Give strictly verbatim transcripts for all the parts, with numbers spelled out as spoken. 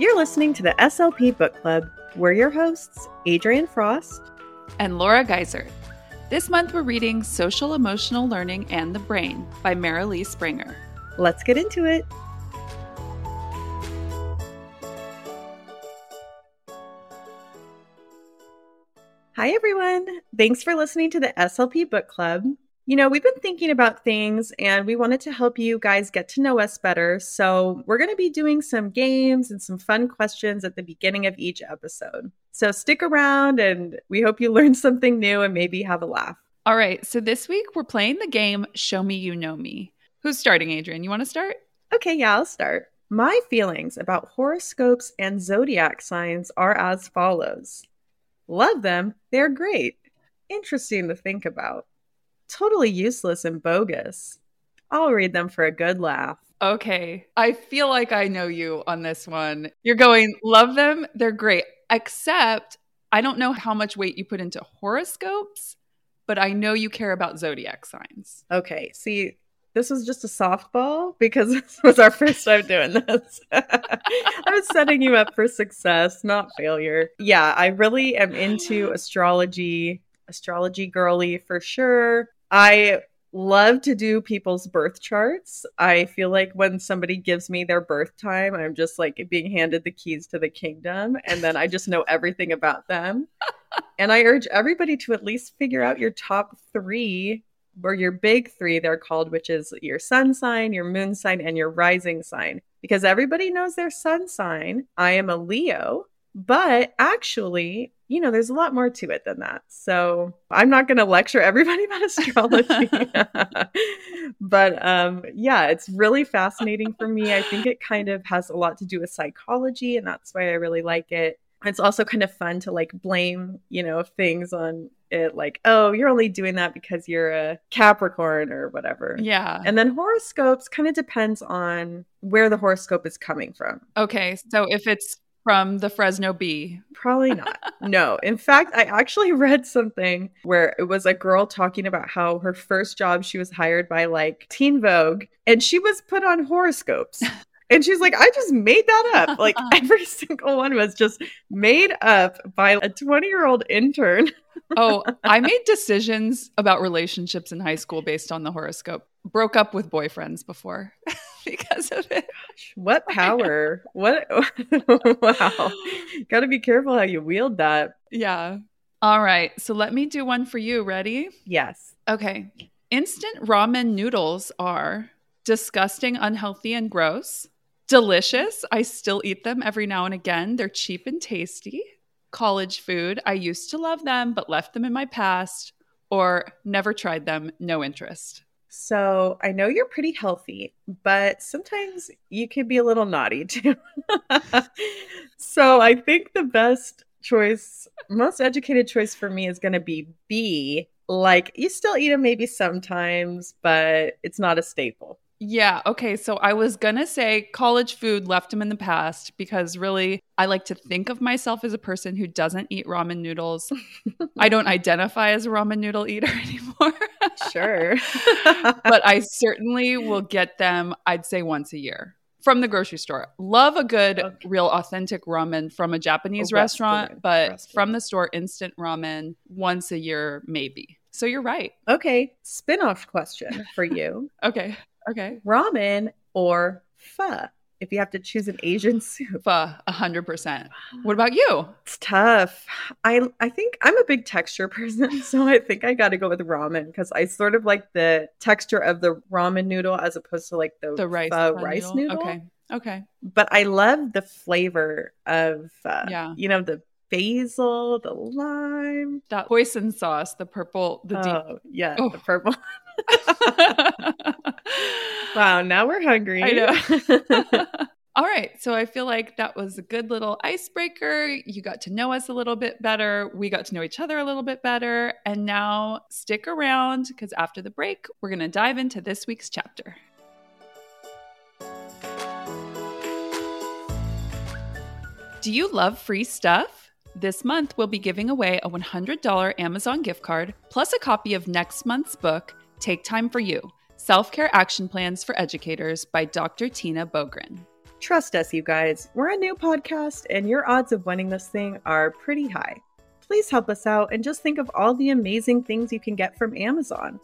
You're listening to the S L P Book Club. We're your hosts, Adrienne Frost and Laura Geiser. This month we're reading Social Emotional Learning and the Brain by Marilee Sprenger. Let's get into it. Hi everyone. Thanks for listening to the S L P Book Club. You know, we've been thinking about things and we wanted to help you guys get to know us better. So we're going to be doing some games and some fun questions at the beginning of each episode. So stick around and we hope you learn something new and maybe have a laugh. All right. So this week we're playing the game, Show Me You Know Me. Who's starting, Adrienne? You want to start? Okay. Yeah, I'll start. My feelings about horoscopes and zodiac signs are as follows. Love them. They're great. Interesting to think about. Totally useless and bogus. I'll read them for a good laugh. Okay. I feel like I know you on this one. You're going, love them. They're great. Except I don't know how much weight you put into horoscopes, but I know you care about zodiac signs. Okay. See, this was just a softball because this was our first time doing this. I was setting you up for success, not failure. Yeah, I really am into astrology, astrology girly for sure. I love to do people's birth charts. I feel like when somebody gives me their birth time, I'm just like being handed the keys to the kingdom. And then I just know everything about them. And I urge everybody to at least figure out your top three, or your big three, they're called, which is your sun sign, your moon sign, and your rising sign. Because everybody knows their sun sign. I am a Leo, but actually, you know, there's a lot more to it than that. So I'm not going to lecture everybody about astrology. But um, yeah, it's really fascinating for me. I think it kind of has a lot to do with psychology, and that's why I really like it. It's also kind of fun to like blame, you know, things on it, like, oh, you're only doing that because you're a Capricorn or whatever. Yeah. And then horoscopes kind of depends on where the horoscope is coming from. Okay. So if it's from the Fresno Bee. Probably not. No. In fact, I actually read something where it was a girl talking about how her first job, she was hired by like Teen Vogue and she was put on horoscopes. And she's like, I just made that up. Like every single one was just made up by a twenty-year-old intern. Oh, I made decisions about relationships in high school based on the horoscope. Broke up with boyfriends before because of it. Gosh, what power. What? Wow. Got to be careful how you wield that. Yeah. All right. So let me do one for you. Ready? Yes. Okay. Instant ramen noodles are disgusting, unhealthy, and gross. Delicious. I still eat them every now and again. They're cheap and tasty. College food. I used to love them, but left them in my past, or never tried them. No interest. So I know you're pretty healthy, but sometimes you can be a little naughty too. So I think the best choice, most educated choice for me is going to be B. Like you still eat them maybe sometimes, but it's not a staple. Yeah. Okay. So I was going to say college food, left them in the past, because really I like to think of myself as a person who doesn't eat ramen noodles. I don't identify as a ramen noodle eater anymore. Sure. But I certainly will get them, I'd say once a year from the grocery store. Love a good, okay, real authentic ramen from a Japanese a restaurant, restaurant, but restaurant. From the store, instant ramen once a year, maybe. So you're right. Okay. Spin-off question for you. Okay. Okay. Ramen or pho? If you have to choose an Asian soup. Pho, one hundred percent. What about you? It's tough. I I think I'm a big texture person, so I think I got to go with ramen because I sort of like the texture of the ramen noodle as opposed to like the, the rice, pho rice noodle. noodle. Okay. Okay. But I love the flavor of, uh, yeah. you know, the basil, the lime. That hoisin sauce, the purple, the deep. Oh, yeah, oh. the purple. Wow, now we're hungry. I know. All right. So I feel like that was a good little icebreaker. You got to know us a little bit better. We got to know each other a little bit better. And now stick around because after the break, we're going to dive into this week's chapter. Do you love free stuff? This month, we'll be giving away a one hundred dollars Amazon gift card, plus a copy of next month's book, Take Time for You: Self-Care Action Plans for Educators by Doctor Tina Boogren. Trust us, you guys. We're a new podcast, and your odds of winning this thing are pretty high. Please help us out and just think of all the amazing things you can get from Amazon.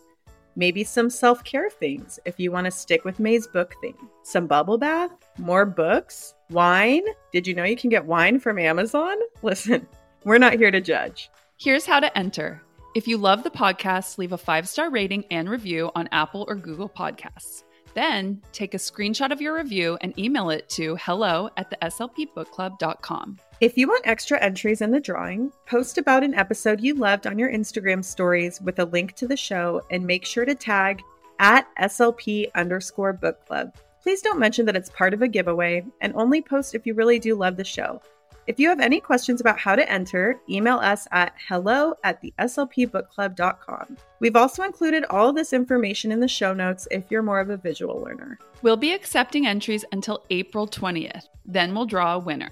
Maybe some self-care things if you want to stick with May's book theme. Some bubble bath, more books, wine. Did you know you can get wine from Amazon? Listen, we're not here to judge. Here's how to enter. If you love the podcast, leave a five-star rating and review on Apple or Google Podcasts. Then take a screenshot of your review and email it to hello at the s l p book club dot com. If you want extra entries in the drawing, post about an episode you loved on your Instagram stories with a link to the show and make sure to tag at slp underscore book club. Please don't mention that it's part of a giveaway and only post if you really do love the show. If you have any questions about how to enter, email us at hello at the s l p book club dot com. We've also included all this information in the show notes if you're more of a visual learner. We'll be accepting entries until April twentieth. Then we'll draw a winner.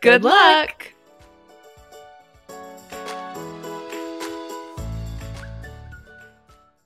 Good, Good luck! luck.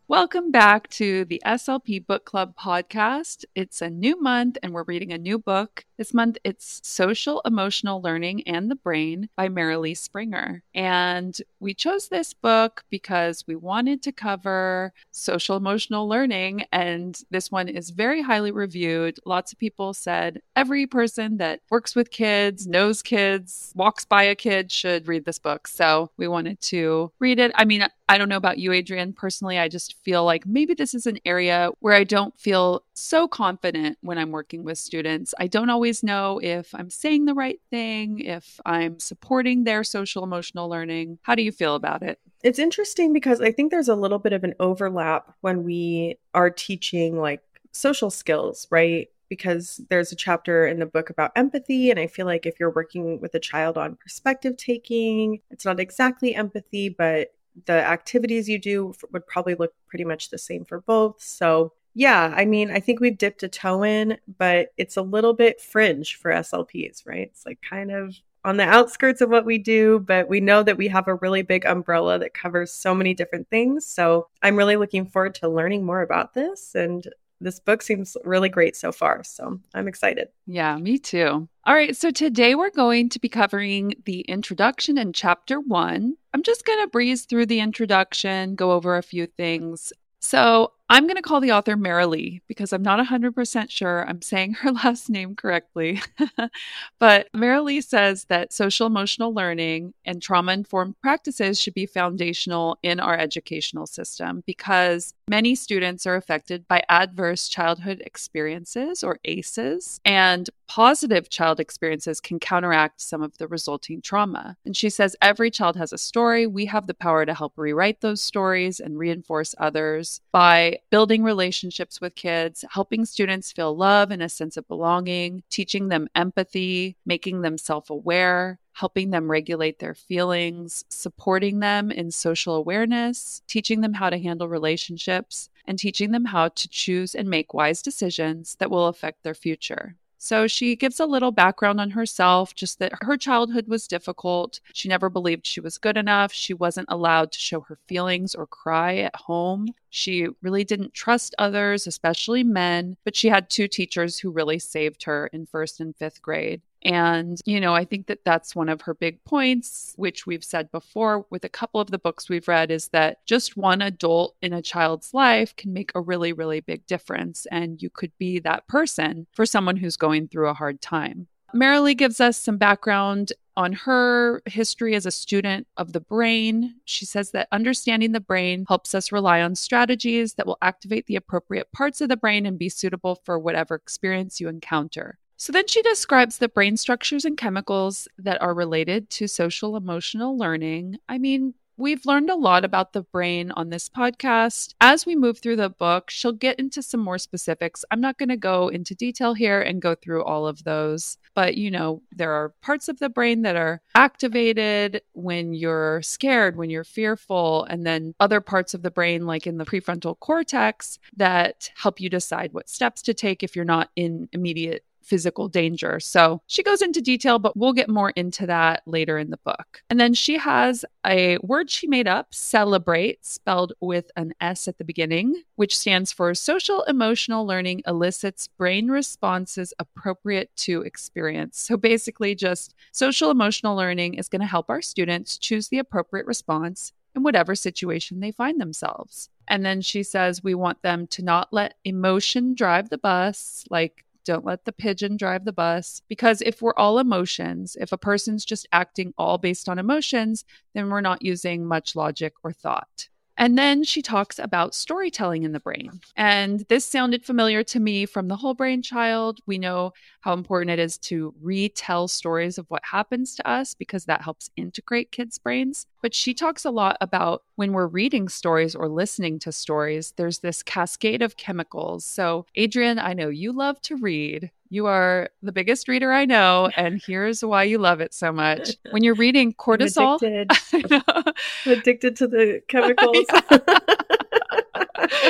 Welcome back to the S L P Book Club podcast. It's a new month and we're reading a new book. This month it's Social Emotional Learning and the Brain by Marilee Sprenger. And we chose this book because we wanted to cover social emotional learning, and this one is very highly reviewed. Lots of people said every person that works with kids, knows kids, walks by a kid should read this book. So we wanted to read it. I mean, I don't know about you, Adrienne. Personally, I just feel like maybe this is an area where I don't feel so confident when I'm working with students. I don't always know if I'm saying the right thing, if I'm supporting their social emotional learning. How do you feel about it? It's interesting because I think there's a little bit of an overlap when we are teaching like social skills, right? Because there's a chapter in the book about empathy. And I feel like if you're working with a child on perspective taking, it's not exactly empathy, but the activities you do would probably look pretty much the same for both. So yeah, I mean, I think we've dipped a toe in, but it's a little bit fringe for S L Ps, right? It's like kind of on the outskirts of what we do, but we know that we have a really big umbrella that covers so many different things. So I'm really looking forward to learning more about this, and this book seems really great so far, so I'm excited. Yeah, me too. All right, so today we're going to be covering the introduction and chapter one. I'm just going to breeze through the introduction, go over a few things. So I'm going to call the author Marilee because I'm not one hundred percent sure I'm saying her last name correctly. But Marilee says that social emotional learning and trauma-informed practices should be foundational in our educational system because many students are affected by adverse childhood experiences, or A C Es, and positive child experiences can counteract some of the resulting trauma. And she says every child has a story. We have the power to help rewrite those stories and reinforce others by building relationships with kids, helping students feel love and a sense of belonging, teaching them empathy, making them self-aware, helping them regulate their feelings, supporting them in social awareness, teaching them how to handle relationships, and teaching them how to choose and make wise decisions that will affect their future. So she gives a little background on herself, just that her childhood was difficult. She never believed she was good enough. She wasn't allowed to show her feelings or cry at home. She really didn't trust others, especially men, but she had two teachers who really saved her in first and fifth grade. And, you know, I think that that's one of her big points, which we've said before with a couple of the books we've read, is that just one adult in a child's life can make a really, really big difference. And you could be that person for someone who's going through a hard time. Marilee gives us some background on her history as a student of the brain. She says that understanding the brain helps us rely on strategies that will activate the appropriate parts of the brain and be suitable for whatever experience you encounter. So then she describes the brain structures and chemicals that are related to social emotional learning. I mean, we've learned a lot about the brain on this podcast. As we move through the book, she'll get into some more specifics. I'm not going to go into detail here and go through all of those. But, you know, there are parts of the brain that are activated when you're scared, when you're fearful, and then other parts of the brain, like in the prefrontal cortex, that help you decide what steps to take if you're not in immediate physical danger. So she goes into detail, but we'll get more into that later in the book. And then she has a word she made up, celebrate, spelled with an S at the beginning, which stands for Social Emotional Learning Elicits Brain Responses Appropriate to Experience. So basically just social emotional learning is going to help our students choose the appropriate response in whatever situation they find themselves. And then she says, we want them to not let emotion drive the bus, like don't let the pigeon drive the bus, because if we're all emotions, if a person's just acting all based on emotions, then we're not using much logic or thought. And then she talks about storytelling in the brain. And this sounded familiar to me from The Whole Brain Child. We know how important it is to retell stories of what happens to us because that helps integrate kids' brains. But she talks a lot about when we're reading stories or listening to stories, there's this cascade of chemicals. So Adrian, I know you love to read. You are the biggest reader I know, and here's why you love it so much. When you're reading cortisol, I'm addicted, I'm addicted to the chemicals.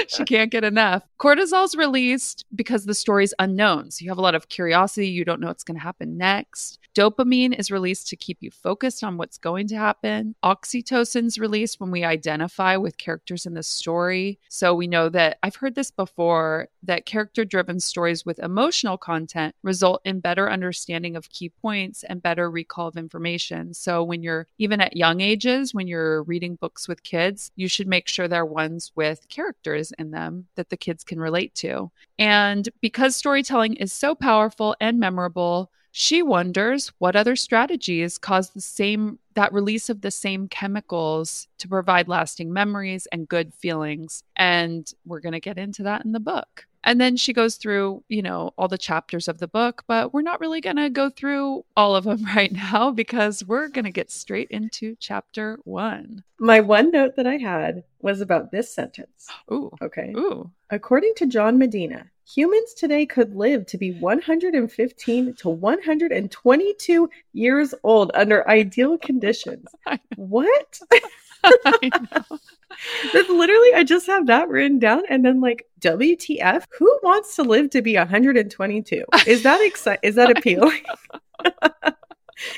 She can't get enough. Cortisol's released because the story's unknown. So you have a lot of curiosity. You don't know what's going to happen next. Dopamine is released to keep you focused on what's going to happen. Oxytocin's released when we identify with characters in the story. So we know that, I've heard this before, that character-driven stories with emotional content result in better understanding of key points and better recall of information. So when you're, even at young ages, when you're reading books with kids, you should make sure they're ones with characters in them that the kids can relate to. And because storytelling is so powerful and memorable, she wonders what other strategies cause the same that release of the same chemicals to provide lasting memories and good feelings. And we're going to get into that in the book. And then she goes through, you know, all the chapters of the book, but we're not really going to go through all of them right now because we're going to get straight into chapter one. My one note that I had was about this sentence. Ooh. Okay. Ooh. According to John Medina, humans today could live to be one hundred fifteen to one hundred twenty-two years old under ideal conditions. What? I know. That's literally, I just have that written down. And then like, W T F, who wants to live to be one hundred twenty-two? Is that exci- Is that appealing?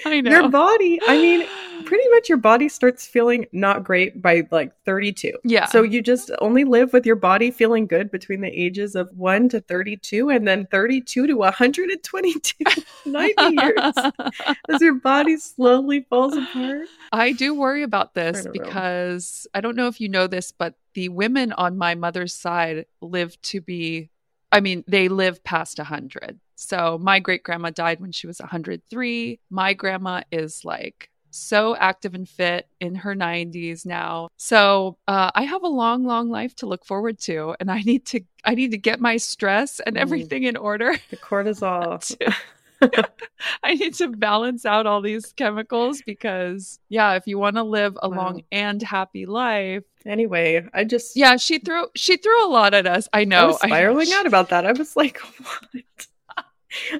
I know. Your body, I mean, pretty much your body starts feeling not great by like thirty-two. Yeah. So you just only live with your body feeling good between the ages of one to thirty-two and then thirty-two to one hundred twenty-two, ninety years as your body slowly falls apart. I do worry about this I because I don't know if you know this, but the women on my mother's side live to be, I mean, they live past one hundred. So my great-grandma died when she was one hundred three. My grandma is like so active and fit in her nineties now. So uh, I have a long, long life to look forward to. And I need to I need to get my stress and everything in order. The cortisol. to, I need to balance out all these chemicals because, yeah, if you want to live a wow. long and happy life. Anyway, I just. Yeah, she threw she threw a lot at us. I know. I was spiraling I, out about that. I was like, what?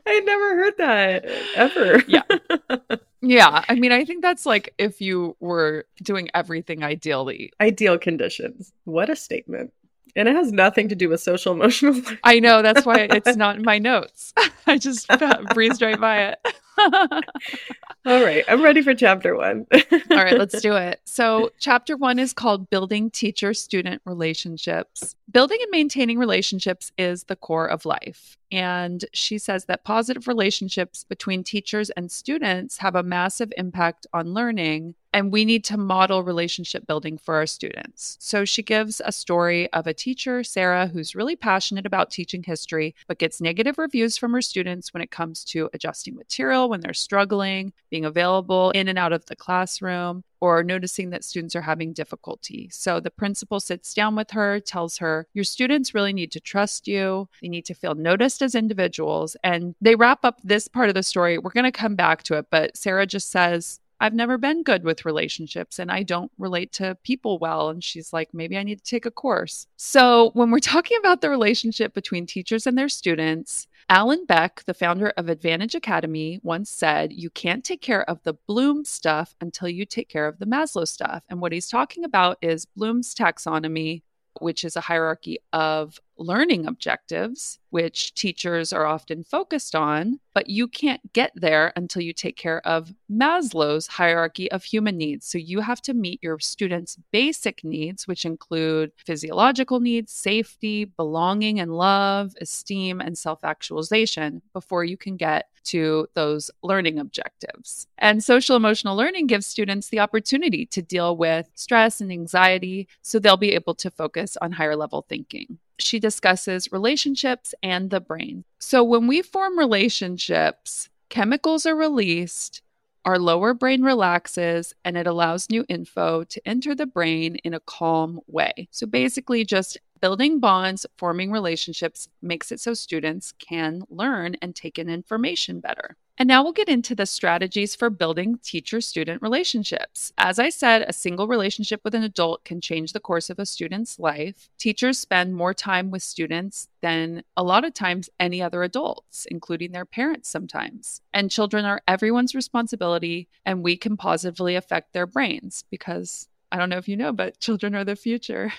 I had never heard that ever. Yeah. Yeah. I mean, I think that's like if you were doing everything ideally. Ideal conditions. What a statement. And it has nothing to do with social emotional learning. I know. That's why it's not in my notes. I just breezed right by it. All right. I'm ready for chapter one. All right. Let's do it. So chapter one is called Building Teacher-Student Relationships. Building and maintaining relationships is the core of life. And she says that positive relationships between teachers and students have a massive impact on learning, and we need to model relationship building for our students. So she gives a story of a teacher, Sarah, who's really passionate about teaching history, but gets negative reviews from her students when it comes to adjusting material, when they're struggling, being available in and out of the classroom, or noticing that students are having difficulty. So the principal sits down with her, tells her, your students really need to trust you. They need to feel noticed as individuals. And they wrap up this part of the story. We're going to come back to it, but Sarah just says, I've never been good with relationships and I don't relate to people well. And she's like, maybe I need to take a course. So when we're talking about the relationship between teachers and their students, Alan Beck, the founder of Advantage Academy, once said, you can't take care of the Bloom stuff until you take care of the Maslow stuff. And what he's talking about is Bloom's taxonomy, which is a hierarchy of learning objectives, which teachers are often focused on, but you can't get there until you take care of Maslow's hierarchy of human needs. So you have to meet your students' basic needs, which include physiological needs, safety, belonging and love, esteem, and self-actualization before you can get to those learning objectives. And social emotional learning gives students the opportunity to deal with stress and anxiety, so they'll be able to focus on higher level thinking. She discusses relationships and the brain. So when we form relationships, chemicals are released, our lower brain relaxes, and it allows new info to enter the brain in a calm way. So basically just building bonds, forming relationships makes it so students can learn and take in information better. And now we'll get into the strategies for building teacher-student relationships. As I said, a single relationship with an adult can change the course of a student's life. Teachers spend more time with students than a lot of times any other adults, including their parents sometimes. And children are everyone's responsibility, and we can positively affect their brains because I don't know if you know, but children are the future.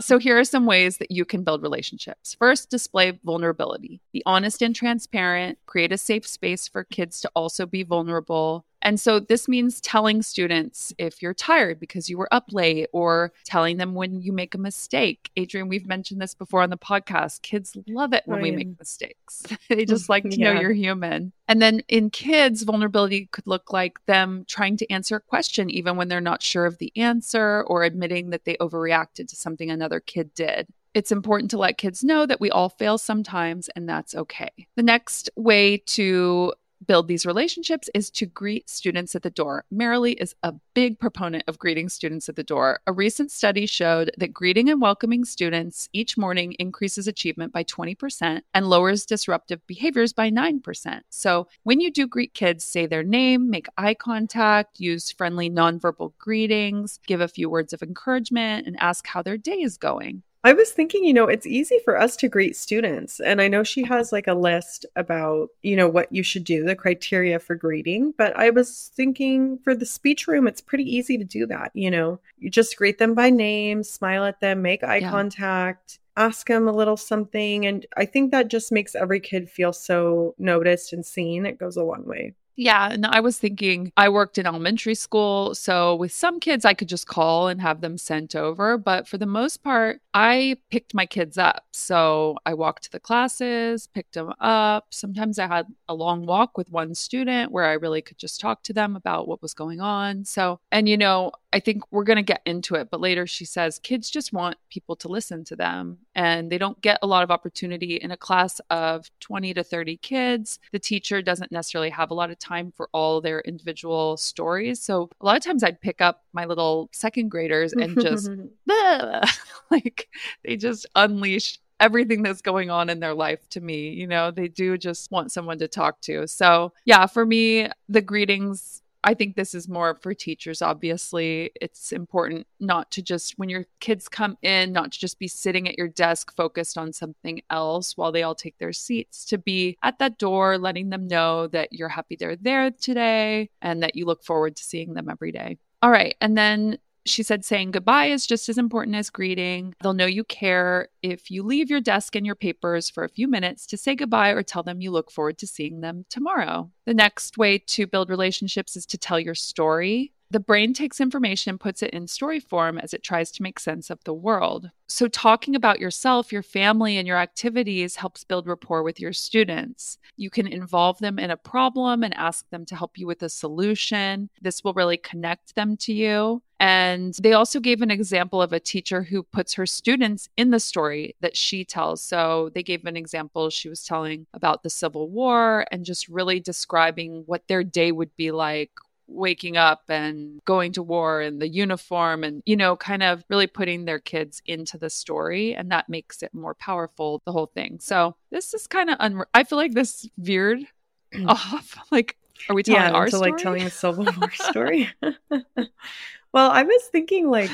So here are some ways that you can build relationships. First, display vulnerability. Be honest and transparent. Create a safe space for kids to also be vulnerable. And so this means telling students if you're tired because you were up late, or telling them when you make a mistake. Adrian, we've mentioned this before on the podcast. Kids love it when right. we make mistakes. They just like to yeah. know you're human. And then in kids, vulnerability could look like them trying to answer a question even when they're not sure of the answer, or admitting that they overreacted to something another kid did. It's important to let kids know that we all fail sometimes, and that's okay. The next way to build these relationships is to greet students at the door. Marilee is a big proponent of greeting students at the door. A recent study showed that greeting and welcoming students each morning increases achievement by twenty percent and lowers disruptive behaviors by nine percent. So when you do greet kids, say their name, make eye contact, use friendly nonverbal greetings, give a few words of encouragement, and ask how their day is going. I was thinking, you know, it's easy for us to greet students. And I know she has like a list about, you know, what you should do, the criteria for greeting. But I was thinking for the speech room, it's pretty easy to do that. You know, you just greet them by name, smile at them, make eye yeah. contact, ask them a little something. And I think that just makes every kid feel so noticed and seen. It goes a long way. Yeah. And I was thinking, I worked in elementary school. So with some kids, I could just call and have them sent over. But for the most part, I picked my kids up. So I walked to the classes, picked them up. Sometimes I had a long walk with one student where I really could just talk to them about what was going on. So, and you know, I think we're going to get into it, but later she says kids just want people to listen to them, and they don't get a lot of opportunity in a class of twenty to thirty kids. The teacher doesn't necessarily have a lot of time for all their individual stories. So a lot of times I'd pick up my little second graders and just like they just unleash everything that's going on in their life to me. You know, they do just want someone to talk to. So yeah, for me, the greetings, I think this is more for teachers. Obviously, it's important not to just, when your kids come in, not to just be sitting at your desk focused on something else while they all take their seats, to be at that door, letting them know that you're happy they're there today and that you look forward to seeing them every day. All right. And then she said saying goodbye is just as important as greeting. They'll know you care if you leave your desk and your papers for a few minutes to say goodbye or tell them you look forward to seeing them tomorrow. The next way to build relationships is to tell your story. The brain takes information and puts it in story form as it tries to make sense of the world. So talking about yourself, your family, and your activities helps build rapport with your students. You can involve them in a problem and ask them to help you with a solution. This will really connect them to you. And they also gave an example of a teacher who puts her students in the story that she tells. So they gave an example she was telling about the Civil War and just really describing what their day would be like, waking up and going to war and the uniform and, you know, kind of really putting their kids into the story. And that makes it more powerful, the whole thing. So this is kind of, un- I feel like this veered off. Like, are we telling yeah, our so story? Yeah, like telling a Civil War story. Well, I was thinking like,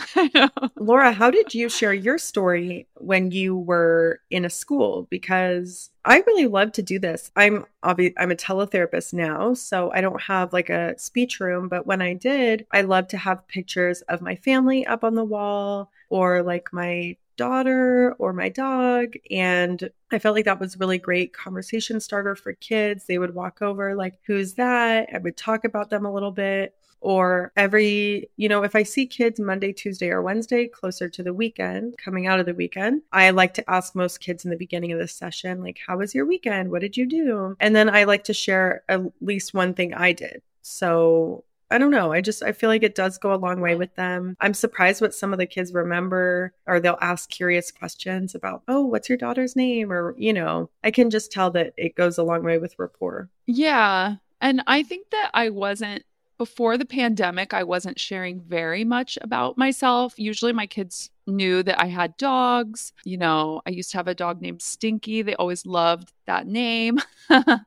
Laura, how did you share your story when you were in a school? Because I really love to do this. I'm obvi- I'm a teletherapist now, so I don't have like a speech room. But when I did, I love to have pictures of my family up on the wall, or like my daughter or my dog. And I felt like that was really great conversation starter for kids. They would walk over like, who's that? I would talk about them a little bit. Or every, you know, if I see kids Monday, Tuesday, or Wednesday, closer to the weekend, coming out of the weekend, I like to ask most kids in the beginning of the session, like, how was your weekend? What did you do? And then I like to share at least one thing I did. So I don't know. I just, I feel like it does go a long way with them. I'm surprised what some of the kids remember, or they'll ask curious questions about, oh, what's your daughter's name? Or, you know, I can just tell that it goes a long way with rapport. Yeah. And I think that I wasn't, before the pandemic, I wasn't sharing very much about myself. Usually my kids knew that I had dogs. You know, I used to have a dog named Stinky. They always loved that name, but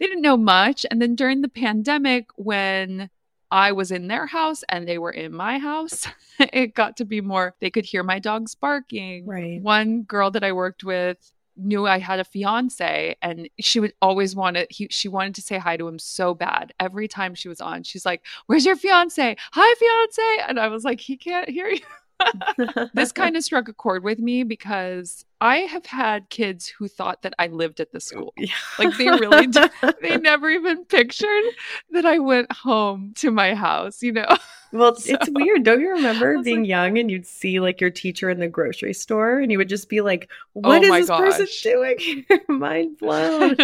they didn't know much. And then during the pandemic, when I was in their house and they were in my house, it got to be more, they could hear my dogs barking. Right. One girl that I worked with knew I had a fiance, and she would always want to, he, she wanted to say hi to him so bad. Every time she was on, she's like, where's your fiance? Hi, fiance. And I was like, he can't hear you. This kind of struck a chord with me because I have had kids who thought that I lived at the school. Yeah. Like they really, did, they never even pictured that I went home to my house, you know? Well, so, it's weird. Don't you remember being like, young and you'd see like your teacher in the grocery store and you would just be like, what oh is this gosh. person doing? Mind blown.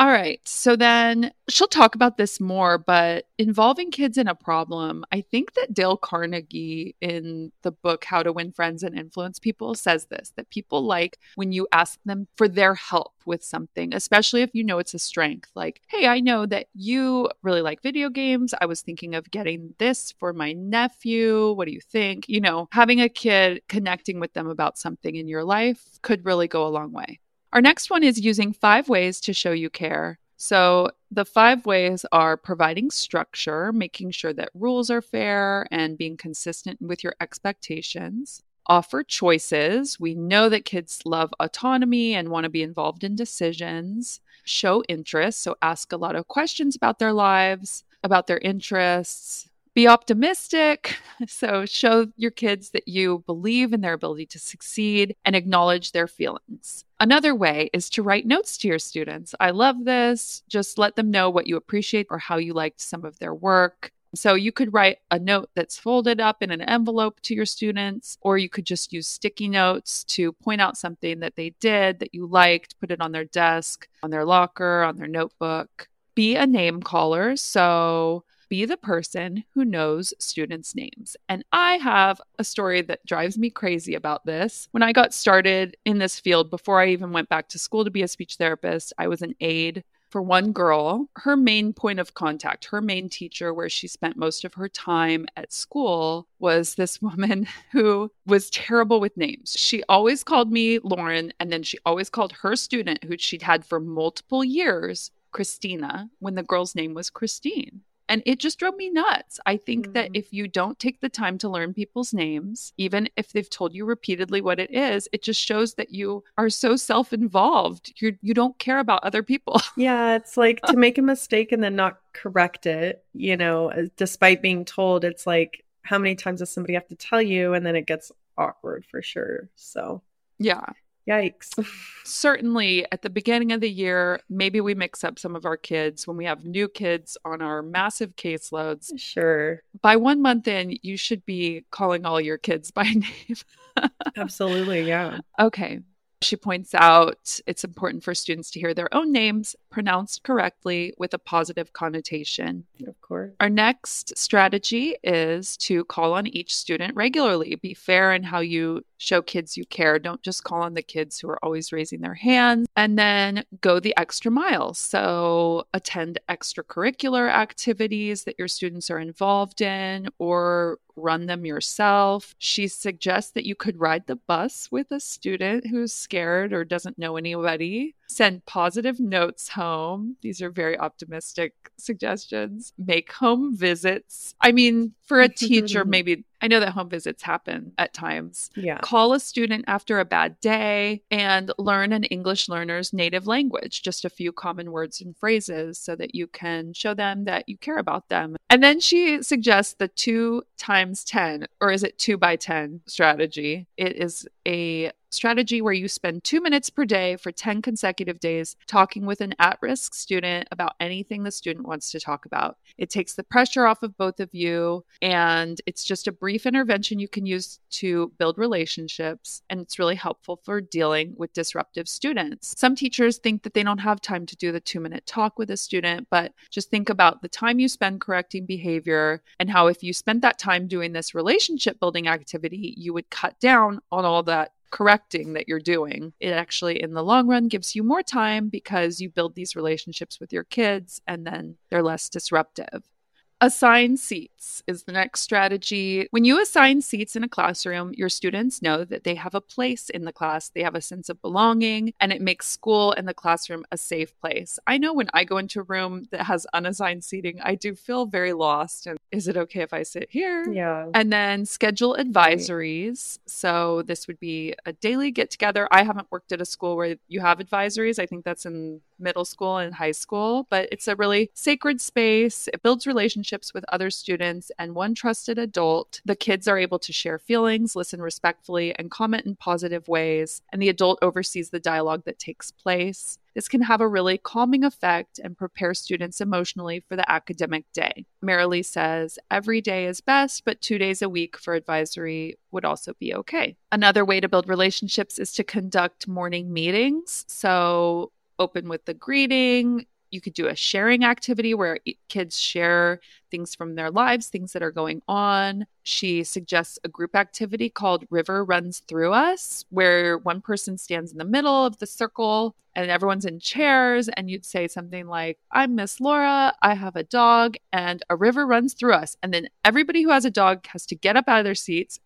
All right. So then she'll talk about this more, but involving kids in a problem. I think that Dale Carnegie in the book, How to Win Friends and Influence People, says this, that people like when you ask them for their help with something, especially if you know it's a strength, like, hey, I know that you really like video games. I was thinking of getting this for my nephew. What do you think? You know, having a kid connecting with them about something in your life could really go a long way. Our next one is using five ways to show you care. So the five ways are providing structure, making sure that rules are fair and being consistent with your expectations. Offer choices. We know that kids love autonomy and want to be involved in decisions. Show interest. So ask a lot of questions about their lives, about their interests. Be optimistic. So show your kids that you believe in their ability to succeed and acknowledge their feelings. Another way is to write notes to your students. I love this. Just let them know what you appreciate or how you liked some of their work. So you could write a note that's folded up in an envelope to your students, or you could just use sticky notes to point out something that they did that you liked, put it on their desk, on their locker, on their notebook. Be a name caller. So be the person who knows students' names. And I have a story that drives me crazy about this. When I got started in this field, before I even went back to school to be a speech therapist, I was an aide for one girl. Her main point of contact, her main teacher where she spent most of her time at school, was this woman who was terrible with names. She always called me Lauren, and then she always called her student, who she'd had for multiple years, Christina, when the girl's name was Christine. And it just drove me nuts. I think mm. that if you don't take the time to learn people's names, even if they've told you repeatedly what it is, it just shows that you are so self-involved. You're, you don't care about other people. Yeah, it's like to make a mistake and then not correct it, you know, despite being told. It's like, how many times does somebody have to tell you? And then it gets awkward for sure. So yeah. Yikes. Certainly at the beginning of the year, maybe we mix up some of our kids when we have new kids on our massive caseloads. Sure. By one month in, you should be calling all your kids by name. Absolutely. Yeah. Okay. She points out it's important for students to hear their own names pronounced correctly with a positive connotation. Of course. Our next strategy is to call on each student regularly. Be fair in how you show kids you care. Don't just call on the kids who are always raising their hands. And then go the extra mile. So attend extracurricular activities that your students are involved in, or run them yourself. She suggests that you could ride the bus with a student who's scared or doesn't know anybody. Send positive notes home. These are very optimistic suggestions. Make home visits. I mean, for a teacher, maybe, I know that home visits happen at times. Yeah. Call a student after a bad day and learn an English learner's native language, just a few common words and phrases so that you can show them that you care about them. And then she suggests the two times ten, or is it two by ten strategy? It is a strategy where you spend two minutes per day for ten consecutive days talking with an at-risk student about anything the student wants to talk about. It takes the pressure off of both of you, and it's just a brief intervention you can use to build relationships, and it's really helpful for dealing with disruptive students. Some teachers think that they don't have time to do the two-minute talk with a student, but just think about the time you spend correcting behavior and how if you spent that time doing this relationship-building activity, you would cut down on all that correcting that you're doing. It actually, in the long run, gives you more time because you build these relationships with your kids and then they're less disruptive. Assign seats is the next strategy. When you assign seats in a classroom, your students know that they have a place in the class. They have a sense of belonging, and it makes school and the classroom a safe place. I know when I go into a room that has unassigned seating, I do feel very lost. And is it okay if I sit here? Yeah. And then schedule advisories. Right. So this would be a daily get together. I haven't worked at a school where you have advisories. I think that's in middle school and high school, but it's a really sacred space. It builds relationships with other students and one trusted adult. The kids are able to share feelings, listen respectfully, and comment in positive ways, and the adult oversees the dialogue that takes place. This can have a really calming effect and prepare students emotionally for the academic day. Marilee says, every day is best, but two days a week for advisory would also be okay. Another way to build relationships is to conduct morning meetings. So open with the greeting. You could do a sharing activity where kids share things from their lives, things that are going on. She suggests a group activity called River Runs Through Us, where one person stands in the middle of the circle and everyone's in chairs. And you'd say something like, I'm Miss Laura, I have a dog, and a river runs through us. And then everybody who has a dog has to get up out of their seats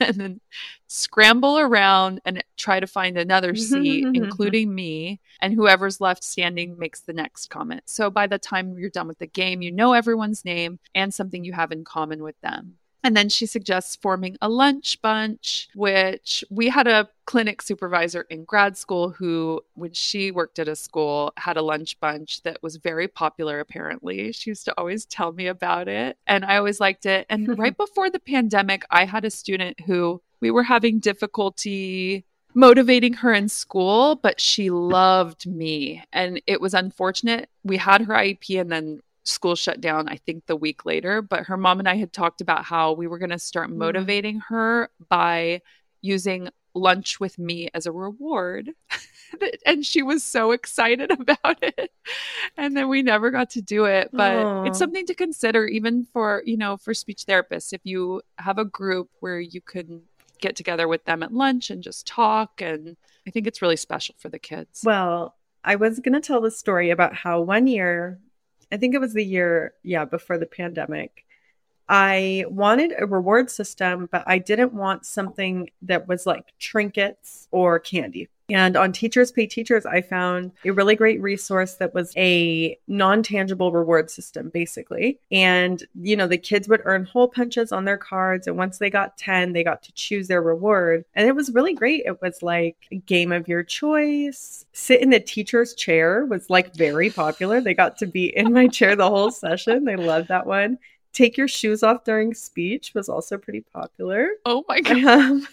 and then scramble around and try to find another seat, including me. And whoever's left standing makes the next comment. So by the time you're done with the game, you know everyone's name and something you have in common with them. And then she suggests forming a lunch bunch, which we had a clinic supervisor in grad school who, when she worked at a school, had a lunch bunch that was very popular, apparently. She used to always tell me about it, and I always liked it. And right before the pandemic, I had a student who we were having difficulty motivating her in school, but she loved me. And it was unfortunate. We had her I E P and then school shut down, I think, the week later, but her mom and I had talked about how we were going to start motivating her by using lunch with me as a reward. And she was so excited about it. And then we never got to do it. But Aww. It's something to consider, even for, you know, for speech therapists. If you have a group where you can get together with them at lunch and just talk, and I think it's really special for the kids. Well, I was going to tell the story about how one year, I think it was the year, yeah, before the pandemic, I wanted a reward system, but I didn't want something that was like trinkets or candy. And on Teachers Pay Teachers, I found a really great resource that was a non-tangible reward system, basically. And, you know, the kids would earn hole punches on their cards. And once they got ten, they got to choose their reward. And it was really great. It was like a game of your choice. Sit in the teacher's chair was like very popular. They got to be in my chair the whole session. They loved that one. Take your shoes off during speech was also pretty popular. Oh my God. Um,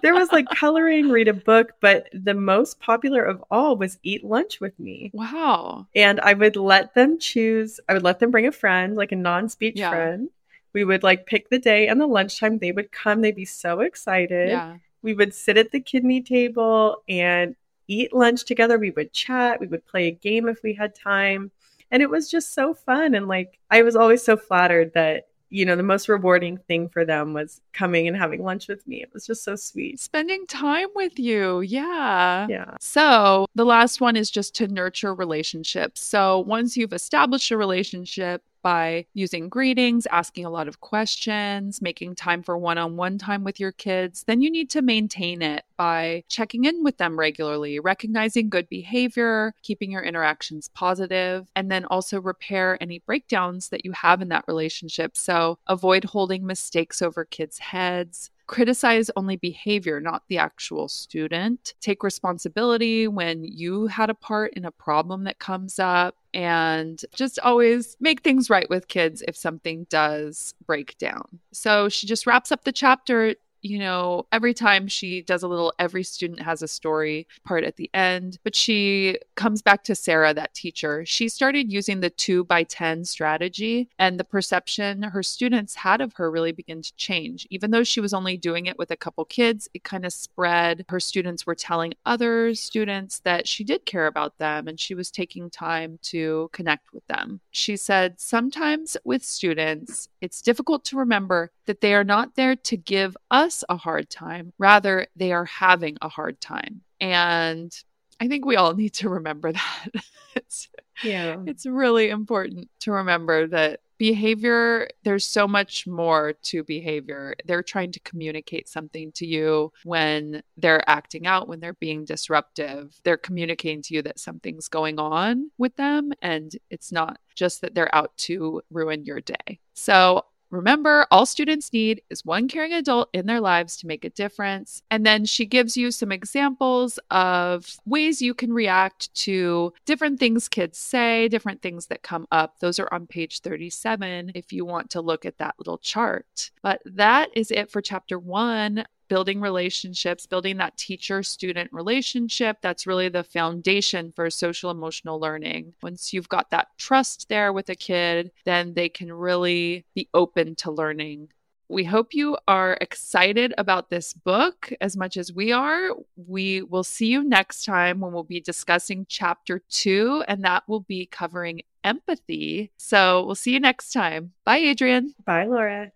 there was like coloring, read a book, but the most popular of all was eat lunch with me. Wow. And I would let them choose, I would let them bring a friend, like a non-speech yeah. friend. We would like pick the day and the lunchtime. They would come. They'd be so excited. Yeah. We would sit at the kidney table and eat lunch together. We would chat. We would play a game if we had time. And it was just so fun. And like, I was always so flattered that, you know, the most rewarding thing for them was coming and having lunch with me. It was just so sweet. Spending time with you. Yeah. Yeah. So the last one is just to nurture relationships. So once you've established a relationship, by using greetings, asking a lot of questions, making time for one-on-one time with your kids, then you need to maintain it by checking in with them regularly, recognizing good behavior, keeping your interactions positive, and then also repair any breakdowns that you have in that relationship. So avoid holding mistakes over kids' heads. Criticize only behavior, not the actual student. Take responsibility when you had a part in a problem that comes up, and just always make things right with kids if something does break down. So she just wraps up the chapter. You know, every time she does a little, every student has a story part at the end, but she comes back to Sarah, that teacher. She started using the two by ten strategy, and the perception her students had of her really began to change. Even though she was only doing it with a couple kids, it kind of spread. Her students were telling other students that she did care about them and she was taking time to connect with them. She said, sometimes with students, it's difficult to remember that they are not there to give us a hard time. Rather, they are having a hard time. And I think we all need to remember that. it's, yeah. It's really important to remember that behavior, there's so much more to behavior. They're trying to communicate something to you when they're acting out, when they're being disruptive. They're communicating to you that something's going on with them, and it's not just that they're out to ruin your day. So remember, all students need is one caring adult in their lives to make a difference. And then she gives you some examples of ways you can react to different things kids say, different things that come up. Those are on page thirty-seven if you want to look at that little chart. But that is it for chapter one. Building relationships, building that teacher-student relationship. That's really the foundation for social emotional learning. Once you've got that trust there with a kid, then they can really be open to learning. We hope you are excited about this book as much as we are. We will see you next time when we'll be discussing chapter two, and that will be covering empathy. So we'll see you next time. Bye, Adrian. Bye, Laura.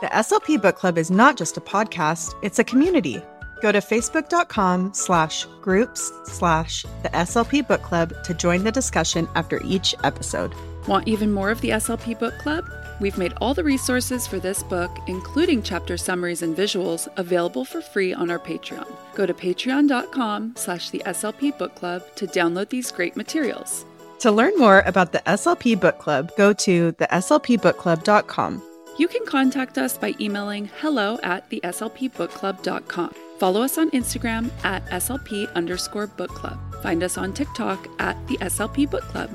The S L P Book Club is not just a podcast, it's a community. Go to facebook.com slash groups slash the S L P Book Club to join the discussion after each episode. Want even more of the S L P Book Club? We've made all the resources for this book, including chapter summaries and visuals, available for free on our Patreon. Go to patreon.com slash the SLP Book Club to download these great materials. To learn more about the S L P Book Club, go to the S L P book club dot com. You can contact us by emailing hello at the S L P book club dot com. Follow us on Instagram at S L P underscore book club. Find us on TikTok at the S L P book club.